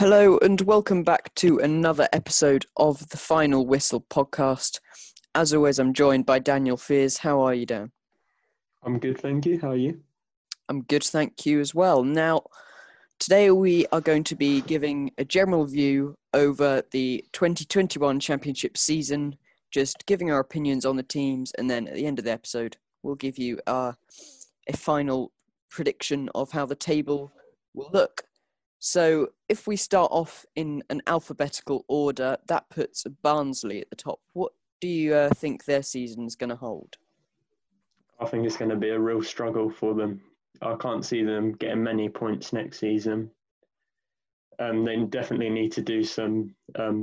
Hello and welcome back to another episode of the Final Whistle podcast. As always, I'm joined by Daniel Fears. How are you, Dan? I'm good, thank you. How are you? I'm good, thank you as well. Now, today we are going to be giving a general view over the 2021 Championship season, just giving our opinions on the teams, and then at the end of the episode, we'll give you a final prediction of how the table will look. So if we start off in an alphabetical order, that puts Barnsley at the top. What do you think their season's going to hold? I think it's going to be a real struggle for them. I can't see them getting many points next season. They definitely need to do some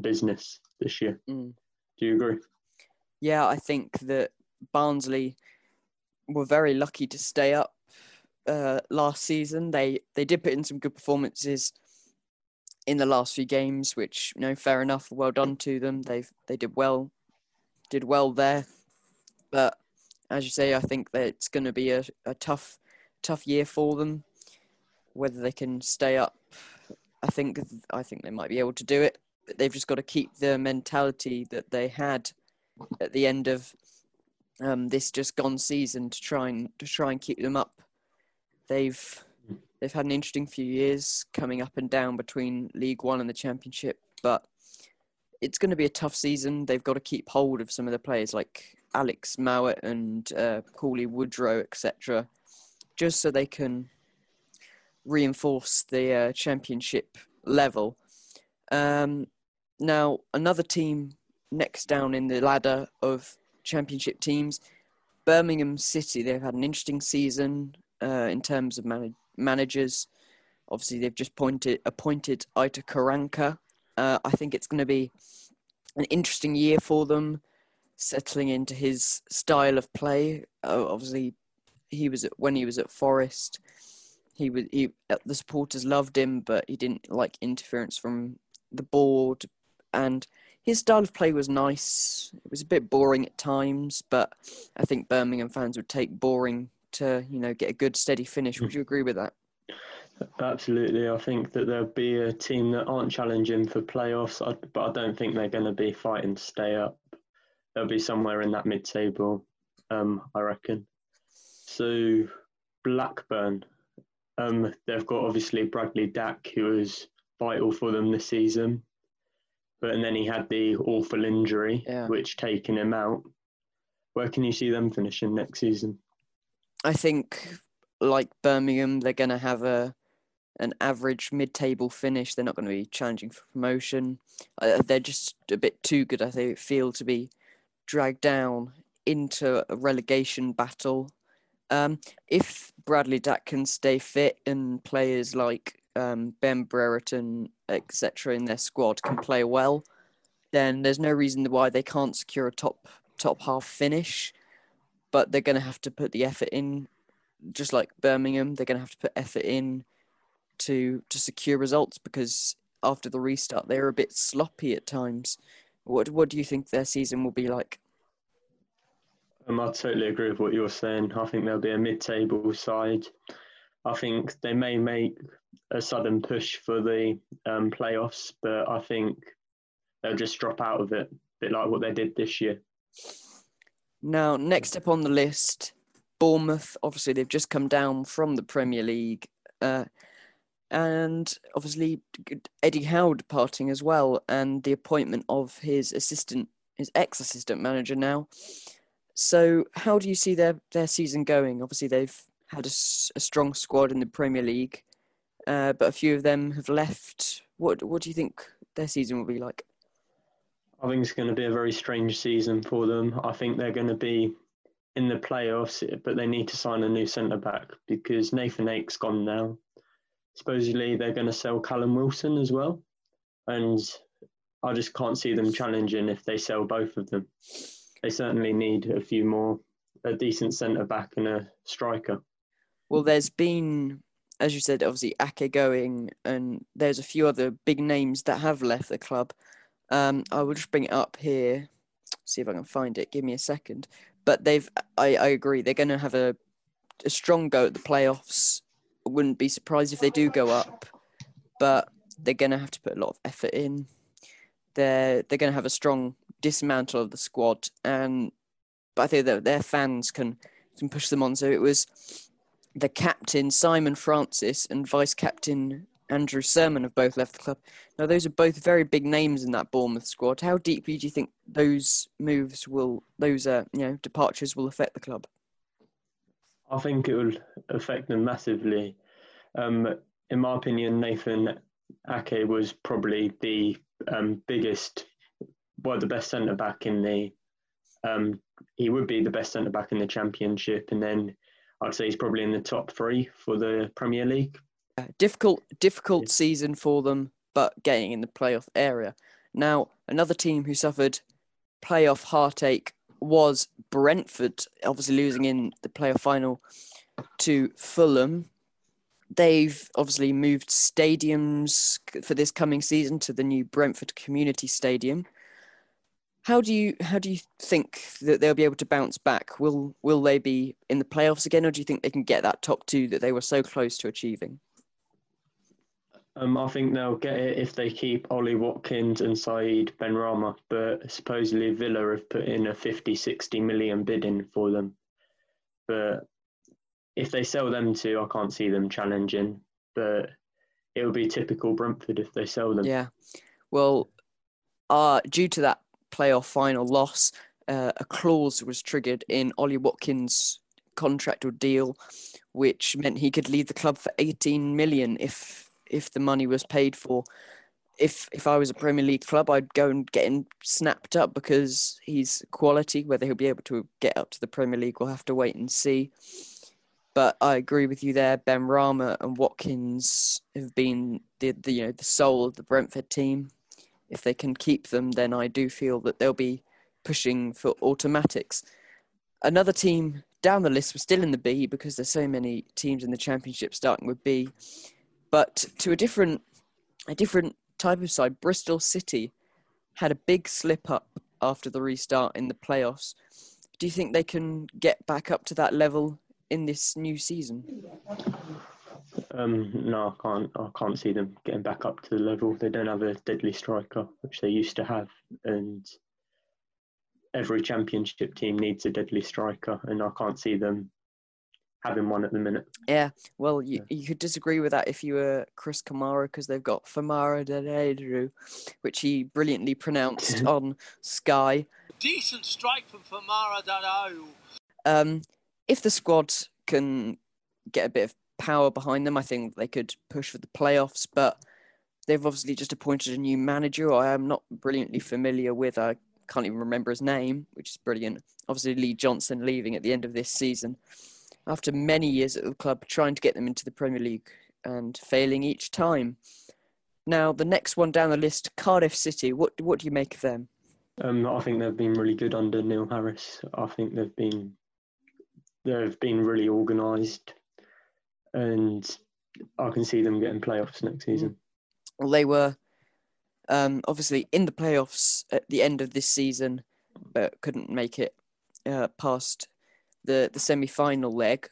business this year. Mm. Do you agree? Yeah, I think that Barnsley were very lucky to stay up last season. They did put in some good performances in the last few games, which, you know, fair enough. Well done to them. They did well there. But as you say, I think that it's going to be a tough year for them. Whether they can stay up, I think they might be able to do it. But they've just got to keep the mentality that they had at the end of this just gone season to try and keep them up. They've had an interesting few years coming up and down between League One and the Championship, but it's going to be a tough season. They've got to keep hold of some of the players like Alex Mowat and Cawley Woodrow, etc., just so they can reinforce the Championship level. Now, another team next down in the ladder of Championship teams, Birmingham City. They've had an interesting season in terms of managers. Obviously, they've just appointed Aitor Karanka. I think it's going to be an interesting year for them, settling into his style of play. Obviously, when he was at Forest, the supporters loved him, but he didn't like interference from the board, and his style of play was nice. It was a bit boring at times, but I think Birmingham fans would take boring to, you know, get a good steady finish. Would you agree with that? Absolutely. I think that there'll be a team that aren't challenging for playoffs, but I don't think they're going to be fighting to stay up. They'll be somewhere in that mid-table, I reckon. So Blackburn, they've got obviously Bradley Dack, who was vital for them this season, and then he had the awful injury, which taken him out. Where can you see them finishing next season? I think, like Birmingham, they're going to have an average mid-table finish. They're not going to be challenging for promotion. They're just a bit too good, I think, feel to be dragged down into a relegation battle. If Bradley Dack can stay fit and players like Ben Brereton, etc., in their squad can play well, then there's no reason why they can't secure a top half finish. But they're going to have to put the effort in, just like Birmingham. They're going to have to put effort in to secure results, because after the restart, they were a bit sloppy at times. What do you think their season will be like? I totally agree with what you're saying. I think there'll be a mid-table side. I think they may make a sudden push for the playoffs, but I think they'll just drop out of it, a bit like what they did this year. Now, next up on the list, Bournemouth. Obviously, they've just come down from the Premier League. And obviously, Eddie Howe departing as well, and the appointment of his ex-assistant manager now. So how do you see their season going? Obviously, they've had a strong squad in the Premier League, but a few of them have left. What do you think their season will be like? I think it's going to be a very strange season for them. I think they're going to be in the playoffs, but they need to sign a new centre-back because Nathan Ake's gone now. Supposedly, they're going to sell Callum Wilson as well. And I just can't see them challenging if they sell both of them. They certainly need a few more, a decent centre-back and a striker. Well, there's been, as you said, obviously Ake going, and there's a few other big names that have left the club. I will just bring it up here, see if I can find it. Give me a second. But I agree, they're going to have a strong go at the playoffs. I wouldn't be surprised if they do go up. But they're going to have to put a lot of effort in. They're going to have a strong dismantle of the squad, and but I think that their fans can push them on. So it was the captain, Simon Francis, and vice-captain Andrew Sermon have both left the club. Now, those are both very big names in that Bournemouth squad. How deeply do you think those moves will, departures will affect the club? I think it will affect them massively. In my opinion, Nathan Ake was probably the the best centre-back in the... he would be the best centre-back in the Championship, and then I'd say he's probably in the top three for the Premier League. Difficult season for them, but getting in the playoff area. Now, another team who suffered playoff heartache was Brentford, obviously losing in the playoff final to Fulham. They've obviously moved stadiums for this coming season to the new Brentford Community Stadium. How do you think that they'll be able to bounce back? Will they be in the playoffs again, or do you think they can get that top two that they were so close to achieving? I think they'll get it if they keep Ollie Watkins and Saeed Benrahma, but supposedly Villa have put in a 50-60 million bid in for them. But if they sell them two, I can't see them challenging, but it would be typical Brentford if they sell them. Yeah, well, due to that playoff final loss, a clause was triggered in Ollie Watkins' contract or deal, which meant he could leave the club for 18 million if the money was paid for. If I was a Premier League club, I'd go and get him snapped up because he's quality. Whether he'll be able to get up to the Premier League, we'll have to wait and see. But I agree with you there. Benrahma and Watkins have been the soul of the Brentford team. If they can keep them, then I do feel that they'll be pushing for automatics. Another team down the list was still in the B because there's so many teams in the Championship starting with B, but to a different type of side. Bristol City had a big slip-up after the restart in the playoffs. Do you think they can get back up to that level in this new season? No, I can't see them getting back up to the level. They don't have a deadly striker, which they used to have, and every Championship team needs a deadly striker, and I can't see them having one at the minute. Yeah, well, you could disagree with that if you were Chris Kamara, because they've got Famara Dadeu, which he brilliantly pronounced on Sky. Decent strike from Famara Dadeu. If the squad can get a bit of power behind them, I think they could push for the playoffs, but they've obviously just appointed a new manager I am not brilliantly familiar with. I can't even remember his name, which is brilliant. Obviously, Lee Johnson leaving at the end of this season after many years at the club, trying to get them into the Premier League and failing each time. Now, the next one down the list, Cardiff City. What do you make of them? I think they've been really good under Neil Harris. I think they've been really organised, and I can see them getting playoffs next season. Well, they were obviously in the playoffs at the end of this season, but couldn't make it past the semi-final leg.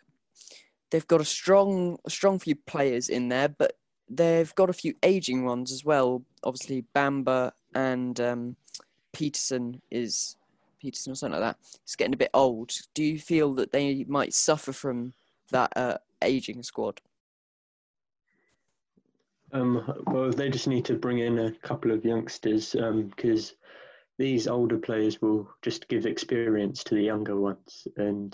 They've got a strong few players in there, but they've got a few ageing ones as well. Obviously, Bamba and Peterson or something like that. It's getting a bit old. Do you feel that they might suffer from that ageing squad? Well, they just need to bring in a couple of youngsters, because these older players will just give experience to the younger ones. And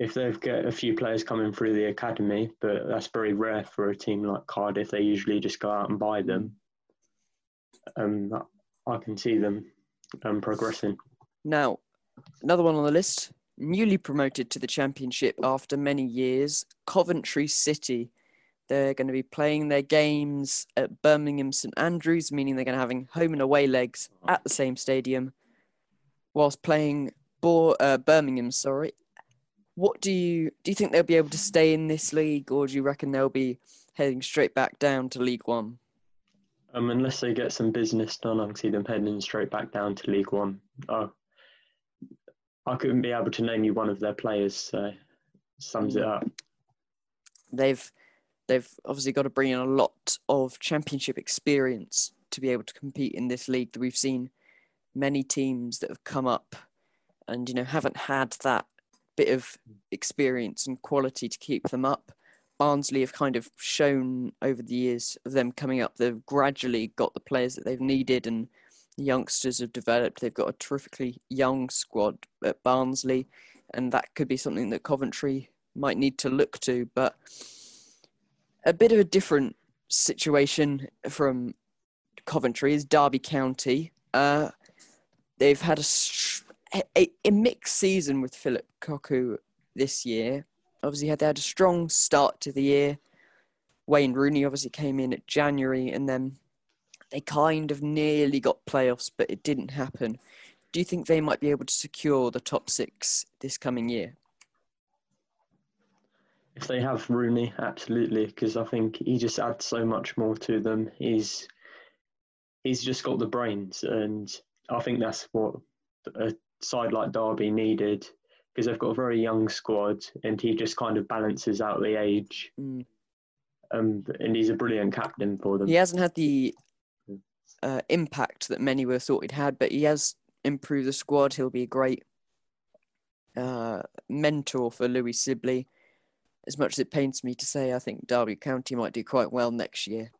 if they've got a few players coming through the academy, but that's very rare for a team like Cardiff, they usually just go out and buy them. I can see them progressing. Now, another one on the list, newly promoted to the Championship after many years, Coventry City. They're going to be playing their games at Birmingham St Andrews, meaning they're going to have home and away legs at the same stadium, whilst playing Birmingham. Sorry, what do you think they'll be able to stay in this league, or do you reckon they'll be heading straight back down to League One? Unless they get some business done, I can see them heading straight back down to League One. Oh, I couldn't be able to name you one of their players, so sums it up. They've They've obviously got to bring in a lot of championship experience to be able to compete in this league. We've seen many teams that have come up and, you know, haven't had that bit of experience and quality to keep them up. Barnsley have kind of shown over the years of them coming up, they've gradually got the players that they've needed and the youngsters have developed. They've got a terrifically young squad at Barnsley, and that could be something that Coventry might need to look to. But a bit of a different situation from Coventry is Derby County. They've had a mixed season with Philip Cocu this year. Obviously, they had a strong start to the year. Wayne Rooney obviously came in at January, and then they kind of nearly got playoffs, but it didn't happen. Do you think they might be able to secure the top six this coming year? If they have Rooney, absolutely, because I think he just adds so much more to them. He's just got the brains, and I think that's what a side like Derby needed, because they've got a very young squad, and he just kind of balances out the age. And he's a brilliant captain for them. He hasn't had the impact that many were thought he'd had, but he has improved the squad. He'll be a great mentor for Louis Sibley. As much as it pains me to say, I think Derby County might do quite well next year.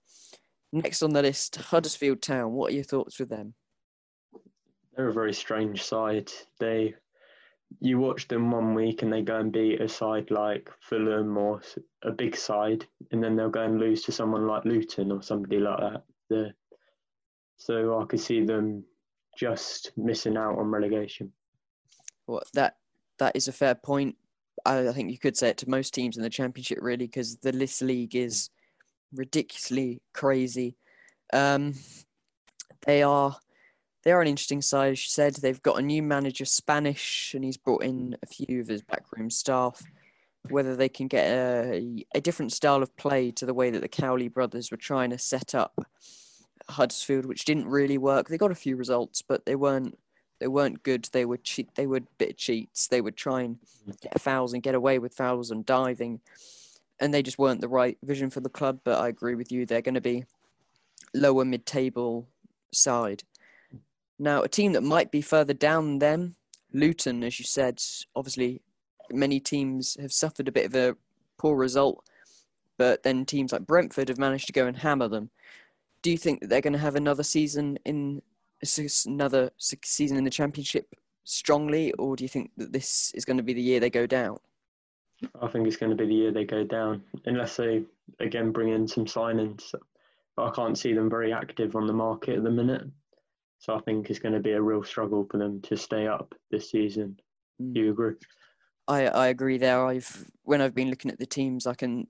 Next on the list, Huddersfield Town. What are your thoughts with them? They're a very strange side. You watch them one week and they go and beat a side like Fulham or a big side, and then they'll go and lose to someone like Luton or somebody like that. So I could see them just missing out on relegation. Well, that is a fair point. I think you could say it to most teams in the Championship, really, because this league is ridiculously crazy. They are an interesting side, as you said. They've got a new manager, Spanish, and he's brought in a few of his backroom staff. Whether they can get a different style of play to the way that the Cowley brothers were trying to set up Huddersfield, which didn't really work. They got a few results, but they weren't good. They were bit cheats. They would try and get fouls and get away with fouls and diving, and they just weren't the right vision for the club. But I agree with you, they're going to be lower mid-table side. Now, a team that might be further down them, Luton, as you said. Obviously, many teams have suffered a bit of a poor result, but then teams like Brentford have managed to go and hammer them. Do you think that they're going to have another season in the Championship strongly, or do you think that this is going to be the year they go down? I think it's going to be the year they go down, unless they, again, bring in some signings. But I can't see them very active on the market at the minute. So I think it's going to be a real struggle for them to stay up this season. Do you agree? I agree there. When I've been looking at the teams,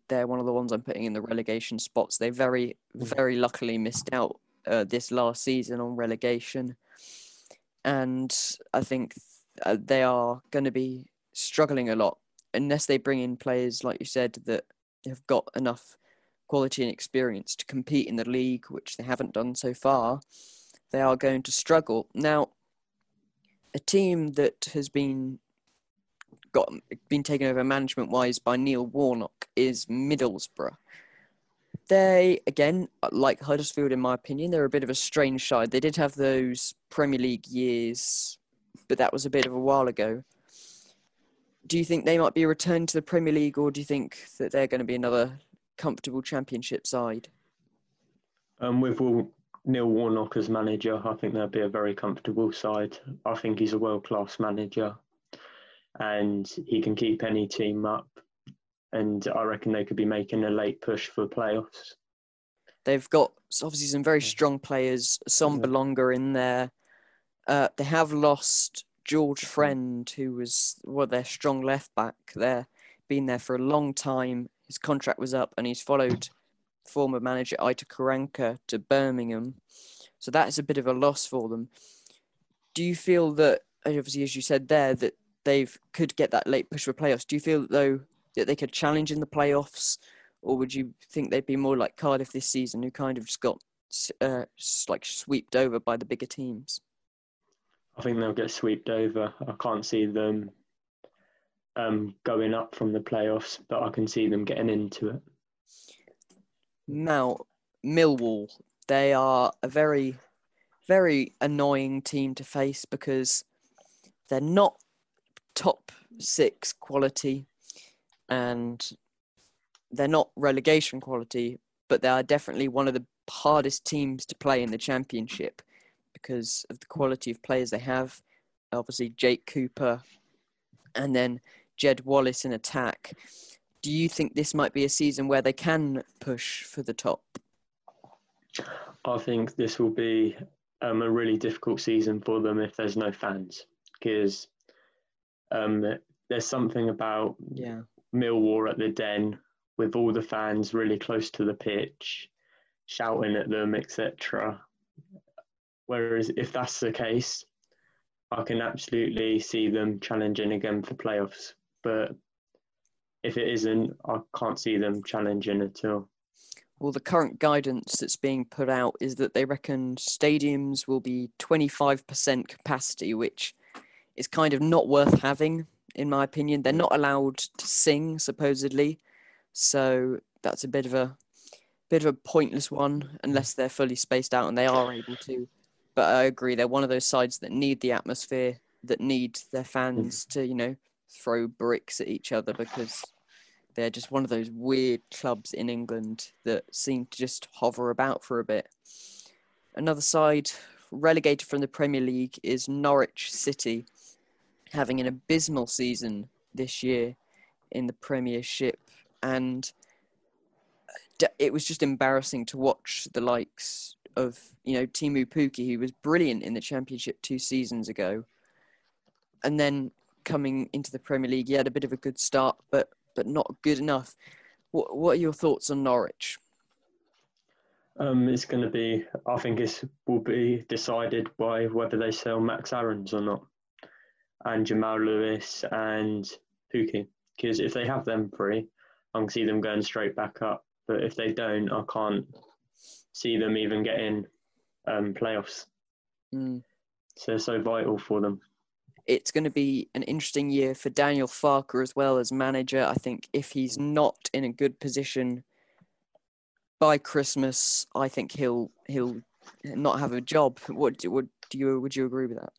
they're one of the ones I'm putting in the relegation spots. They very, very luckily missed out this last season on relegation. And I think they are going to be struggling a lot unless they bring in players, like you said, that have got enough quality and experience to compete in the league, which they haven't done so far. They are going to struggle. Now, a team that has been taken over management-wise by Neil Warnock is Middlesbrough. They, again, like Huddersfield, in my opinion, they're a bit of a strange side. They did have those Premier League years, but that was a bit of a while ago. Do you think they might be returned to the Premier League, or do you think that they're going to be another comfortable Championship side? With Neil Warnock as manager, I think they'll be a very comfortable side. I think he's a world-class manager, and he can keep any team up, and I reckon they could be making a late push for playoffs. They've got, obviously, some very strong players, Sonbalonga in there. They have lost George Friend, who was their strong left-back there, been there for a long time. His contract was up, and he's followed former manager Aitor Karanka to Birmingham. So that is a bit of a loss for them. Do you feel that, obviously, as you said there, that they could get that late push for playoffs? Do you feel, though, that they could challenge in the playoffs, or would you think they'd be more like Cardiff this season, who kind of just got swept over by the bigger teams? I think they'll get swept over. I can't see them going up from the playoffs, but I can see them getting into it. Now, Millwall, they are a very, very annoying team to face because they're not top six quality and they're not relegation quality, but they are definitely one of the hardest teams to play in the Championship because of the quality of players they have. Obviously, Jake Cooper and then Jed Wallace in attack. Do you think this might be a season where they can push for the top? I think this will be a really difficult season for them if there's no fans, because there's something about Millwall at the Den with all the fans really close to the pitch, shouting at them, etc. Whereas if that's the case, I can absolutely see them challenging again for playoffs. But if it isn't, I can't see them challenging at all. Well, the current guidance that's being put out is that they reckon stadiums will be 25% capacity, which is kind of not worth having, in my opinion. They're not allowed to sing, supposedly. So that's a bit of a pointless one, unless they're fully spaced out and they are able to. But I agree, they're one of those sides that need the atmosphere, that need their fans to, you know, throw bricks at each other, because they're just one of those weird clubs in England that seem to just hover about for a bit. Another side relegated from the Premier League is Norwich City, having an abysmal season this year in the Premiership. And it was just embarrassing to watch the likes of, you know, Timu Puki, who was brilliant in the Championship 2 seasons ago. And then coming into the Premier League, he had a bit of a good start, but not good enough. What are your thoughts on Norwich? It's going to be, I think it will be decided by whether they sell Max Ahrens or not, and Jamal Lewis and Puki. Because if they have them free, I can see them going straight back up. But if they don't, I can't see them even getting playoffs. So they're so vital for them. It's going to be an interesting year for Daniel Farker as well as manager. I think if he's not in a good position by Christmas, I think he'll not have a job. Would you agree with that?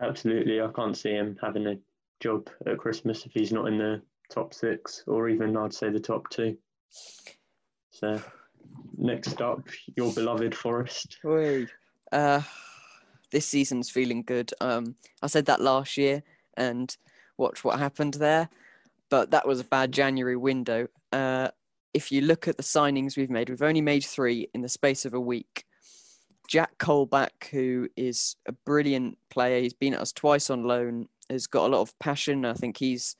Absolutely. I can't see him having a job at Christmas if he's not in the top 6 or even, I'd say, the top 2. So next up, your beloved Forest. This season's feeling good. I said that last year, and watch what happened there. But that was a bad January window. If you look at the signings we've made, we've only made 3 in the space of a week. Jack Colback, who is a brilliant player, he's been at us twice on loan, has got a lot of passion. I think he's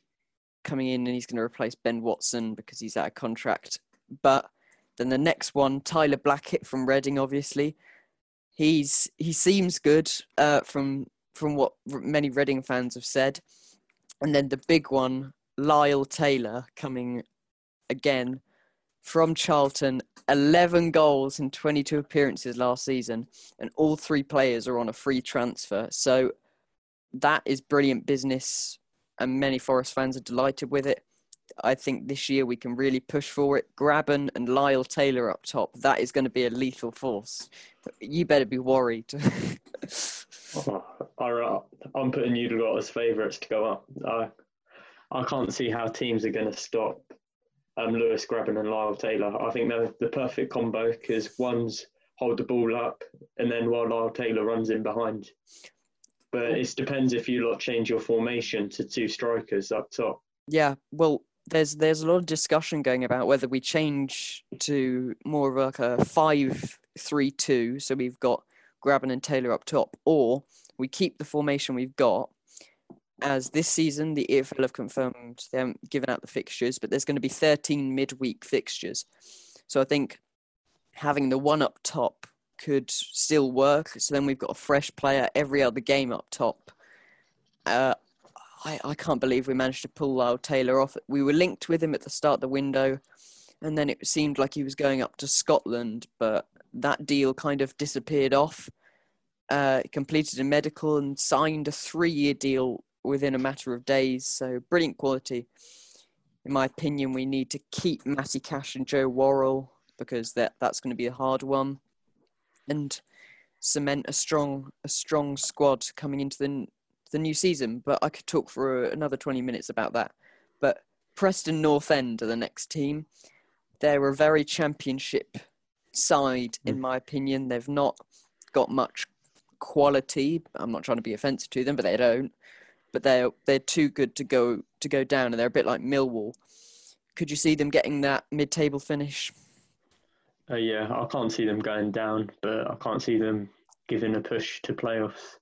coming in and he's going to replace Ben Watson because he's out of contract. But then the next one, Tyler Blackett from Reading, obviously. He seems good from what many Reading fans have said. And then the big one, Lyle Taylor, coming again from Charlton. 11 goals in 22 appearances last season, and all 3 players are on a free transfer. So that is brilliant business, and many Forest fans are delighted with it. I think this year we can really push for it. Grabban and Lyle Taylor up top. That is going to be a lethal force. You better be worried. I'm putting you lot as favourites to go up. I can't see how teams are going to stop Lewis Grabban and Lyle Taylor. I think they're the perfect combo, because one's hold the ball up and then while Lyle Taylor runs in behind. But it depends if you lot change your formation to 2 strikers up top. Yeah, well, there's a lot of discussion going about whether we change to more of like a 5-3-2, so we've got Grabban and Taylor up top, or we keep the formation we've got. As this season, the EFL have confirmed, they haven't given out the fixtures, but there's going to be 13 midweek fixtures. So I think having the one up top could still work. So then we've got a fresh player every other game up top. I can't believe we managed to pull Lyle Taylor off. We were linked with him at the start of the window, and then it seemed like he was going up to Scotland, but that deal kind of disappeared off. Completed a medical and signed a 3-year deal within a matter of days. So brilliant quality. In my opinion, we need to keep Matty Cash and Joe Worrell because that's going to be a hard one, and cement a strong squad coming into the new season. But I could talk for another 20 minutes about that. But Preston North End are the next team. They're a very Championship side, in my opinion. They've not got much quality. I'm not trying to be offensive to them, but they don't. But they're too good to go down, and they're a bit like Millwall. Could you see them getting that mid-table finish? Yeah, I can't see them going down, but I can't see them giving a push to playoffs.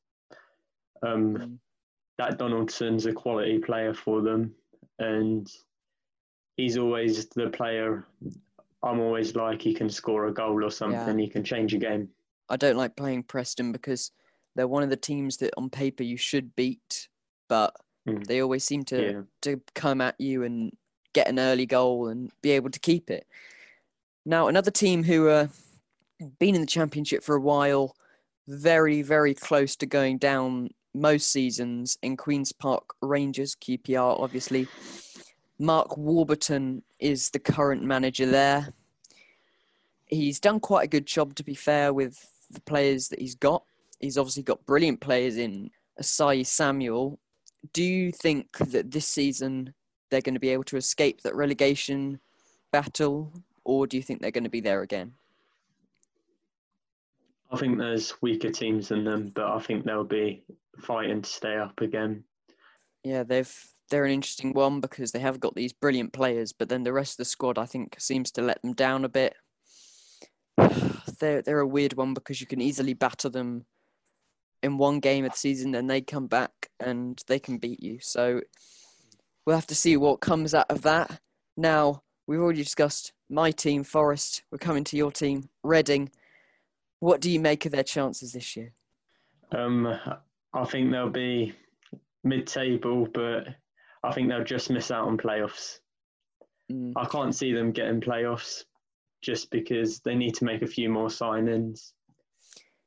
That Donaldson's a quality player for them, and he's always the player I'm always like, he can score a goal or something, he can change a game. I don't like playing Preston because they're one of the teams that on paper you should beat, but they always seem to come at you and get an early goal and be able to keep it. Now, another team who been in the Championship for a while, very, very close to going down most seasons, in Queen's Park Rangers, QPR, obviously. Mark Warburton is the current manager there. He's done quite a good job, to be fair, with the players that he's got. He's obviously got brilliant players in Asai Samuel. Do you think that this season they're going to be able to escape that relegation battle, or do you think they're going to be there again? I think there's weaker teams than them, but I think they'll be fighting to stay up again. Yeah, they're an interesting one because they have got these brilliant players, but then the rest of the squad, I think, seems to let them down a bit. They're a weird one because you can easily batter them in one game of the season, then they come back and they can beat you. So we'll have to see what comes out of that. Now, we've already discussed my team, Forest. We're coming to your team, Reading. What do you make of their chances this year? I think they'll be mid-table, but I think they'll just miss out on playoffs. I can't see them getting playoffs just because they need to make a few more sign-ins.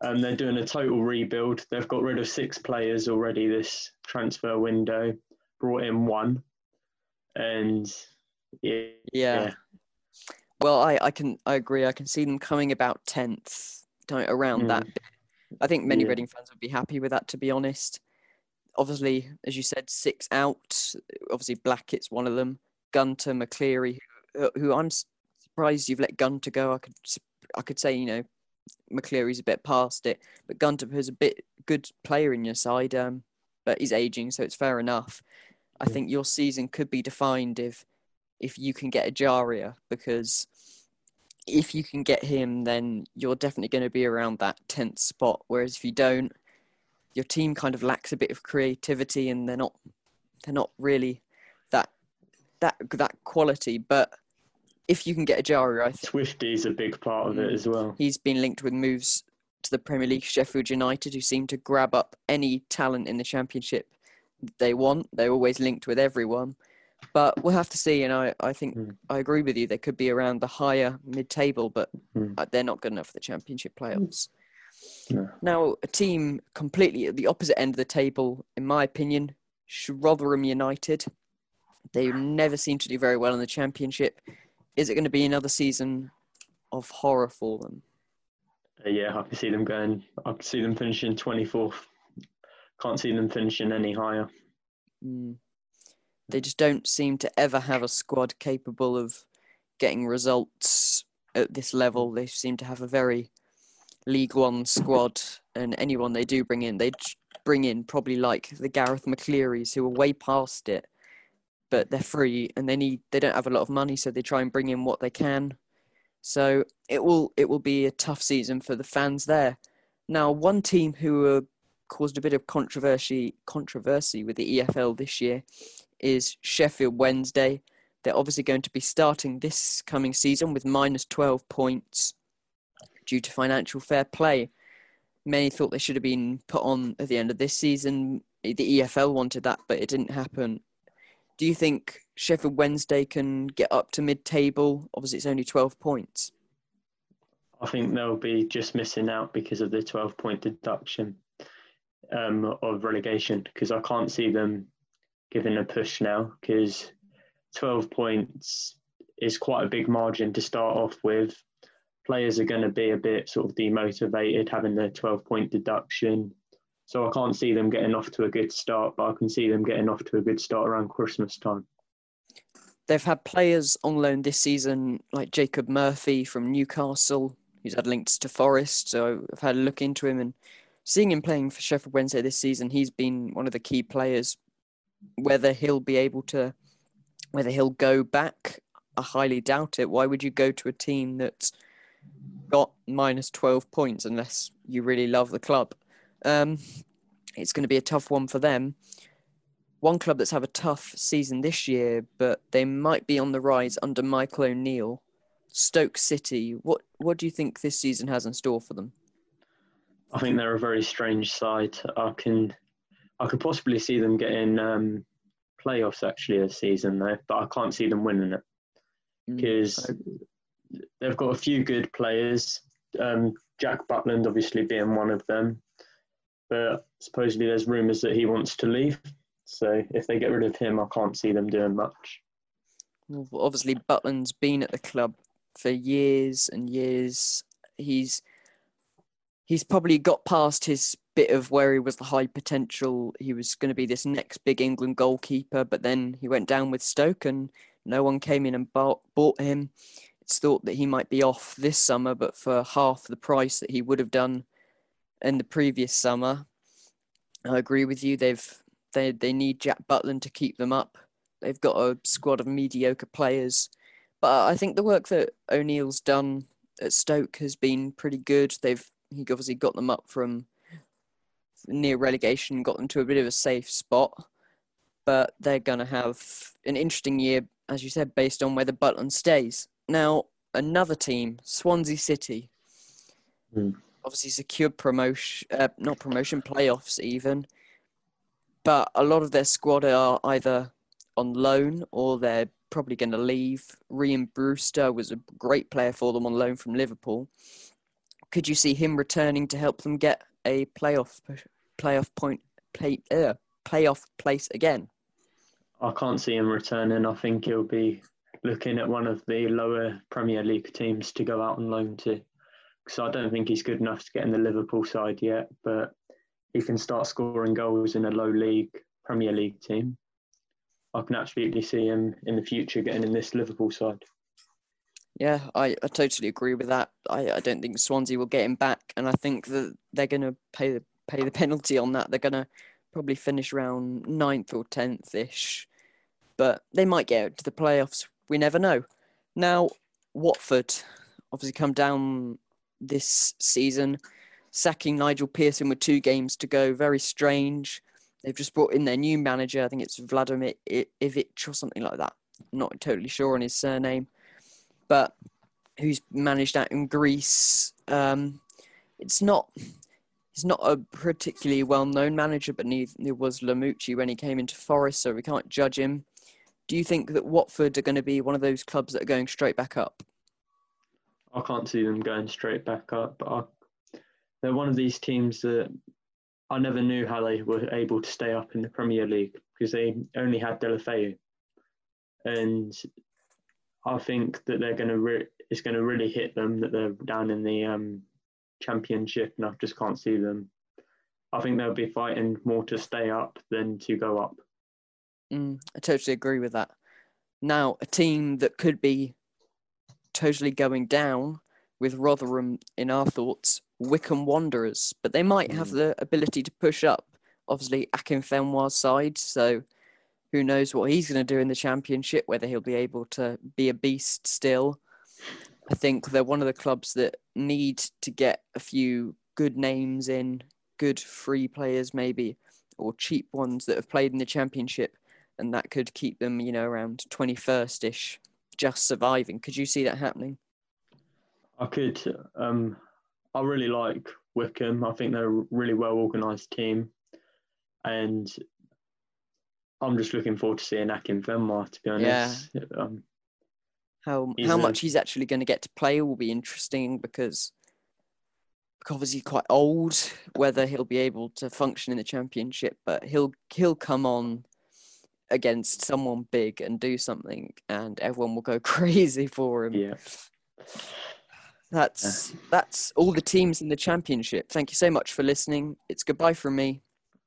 They're doing a total rebuild. They've got rid of 6 players already this transfer window, brought in 1. And yeah. Well, I agree. I can see them coming about 10th, around that. I think many Reading fans would be happy with that, to be honest. Obviously, as you said, 6 out. Obviously, Blackett's one of them. Gunter McCleary, who I'm surprised you've let Gunter go. I could say, McCleary's a bit past it, but Gunter is a bit good player in your side, but he's aging, so it's fair enough. I think your season could be defined if you can get Ajaria, because if you can get him, then you're definitely going to be around that 10th spot. Whereas if you don't, your team kind of lacks a bit of creativity, and they're not really that quality. But if you can get Ajaria, I think Swifty's a big part of it as well. He's been linked with moves to the Premier League, Sheffield United, who seem to grab up any talent in the Championship they want. They're always linked with everyone. But we'll have to see, and I think I agree with you. They could be around the higher mid-table, but they're not good enough for the Championship playoffs. Yeah. Now, a team completely at the opposite end of the table, in my opinion, Rotherham United. They never seem to do very well in the Championship. Is it going to be another season of horror for them? Yeah, I can see them going. I can see them finishing 24th. Can't see them finishing any higher. They just don't seem to ever have a squad capable of getting results at this level. They seem to have a very League One squad, and anyone they do bring in, they bring in probably like the Gareth McClearys, who are way past it, but they're free and they don't have a lot of money, so they try and bring in what they can. So it will be a tough season for the fans there. Now, one team who caused a bit of controversy with the EFL this year is Sheffield Wednesday. They're obviously going to be starting this coming season with minus 12 points due to financial fair play. Many thought they should have been put on at the end of this season. The EFL wanted that, but it didn't happen. Do you think Sheffield Wednesday can get up to mid-table? Obviously, it's only 12 points. I think they'll be just missing out because of the 12-point deduction of relegation, because I can't see them giving a push now, because 12 points is quite a big margin to start off with, players are going to be a bit sort of demotivated having the 12-point deduction. So I can't see them getting off to a good start, but I can see them getting off to a good start around Christmas time. They've had players on loan this season, like Jacob Murphy from Newcastle, who's had links to Forest. So I've had a look into him, and seeing him playing for Sheffield Wednesday this season, he's been one of the key players. Whether he'll go back, I highly doubt it. Why would you go to a team that's got minus 12 points unless you really love the club? It's going to be a tough one for them. One club that's had a tough season this year, but they might be on the rise under Michael O'Neill, Stoke City. What do you think this season has in store for them? I think they're a very strange side. I could possibly see them getting playoffs actually this season though, but I can't see them winning it because they've got a few good players. Jack Butland obviously being one of them, but supposedly there's rumours that he wants to leave. So if they get rid of him, I can't see them doing much. Well, obviously, Butland's been at the club for years and years. He's probably got past his bit of where he was the high potential. He was going to be this next big England goalkeeper, but then he went down with Stoke and no one came in and bought him. It's thought that he might be off this summer, but for half the price that he would have done in the previous summer. I agree with you. They need Jack Butland to keep them up. They've got a squad of mediocre players. But I think the work that O'Neill's done at Stoke has been pretty good. He obviously got them up from near relegation, got them to a bit of a safe spot. But they're going to have an interesting year, as you said, based on whether Butland stays. Now, another team, Swansea City. Obviously secured promotion, not promotion, playoffs even. But a lot of their squad are either on loan or they're probably going to leave. Ryan Brewster was a great player for them on loan from Liverpool. Could you see him returning to help them get a playoff place again? I can't see him returning. I think he'll be looking at one of the lower Premier League teams to go out on loan to. So I don't think he's good enough to get in the Liverpool side yet, but he can start scoring goals in a low-league Premier League team. I can absolutely see him in the future getting in this Liverpool side. Yeah, I totally agree with that. I don't think Swansea will get him back, and I think that they're going to pay the penalty on that. They're going to probably finish around 9th or 10th-ish, but they might get out to the playoffs. We never know. Now, Watford obviously come down this season, sacking Nigel Pearson with 2 games to go. Very strange. They've just brought in their new manager. I think it's Vladimir Ivic or something like that. I'm not totally sure on his surname. But who's managed out in Greece. He's not a particularly well-known manager, but neither was Lamucci when he came into Forest, so we can't judge him. Do you think that Watford are going to be one of those clubs that are going straight back up? I can't see them going straight back up, but they're one of these teams that I never knew how they were able to stay up in the Premier League because they only had De La Feu. And I think that they're going to it's going to really hit them that they're down in the Championship, and I just can't see them. I think they'll be fighting more to stay up than to go up. I totally agree with that. Now, a team that could be totally going down with Rotherham in our thoughts, Wycombe Wanderers, but they might have the ability to push up. Obviously, Akinfenwa's side, so who knows what he's going to do in the Championship, whether he'll be able to be a beast still. I think they're one of the clubs that need to get a few good names in, good free players maybe, or cheap ones that have played in the Championship, and that could keep them, around 21st-ish, just surviving. Could you see that happening? I could. I really like Wycombe. I think they're a really well-organised team. And I'm just looking forward to seeing Akinfenwa, to be honest. Yeah. How much he's actually going to get to play will be interesting because obviously he's quite old, whether he'll be able to function in the Championship, but he'll come on against someone big and do something and everyone will go crazy for him. Yeah. That's all the teams in the Championship. Thank you so much for listening. It's goodbye from me.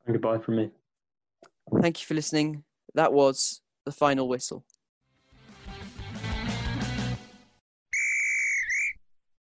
And goodbye from me. Thank you for listening. That was The Final Whistle.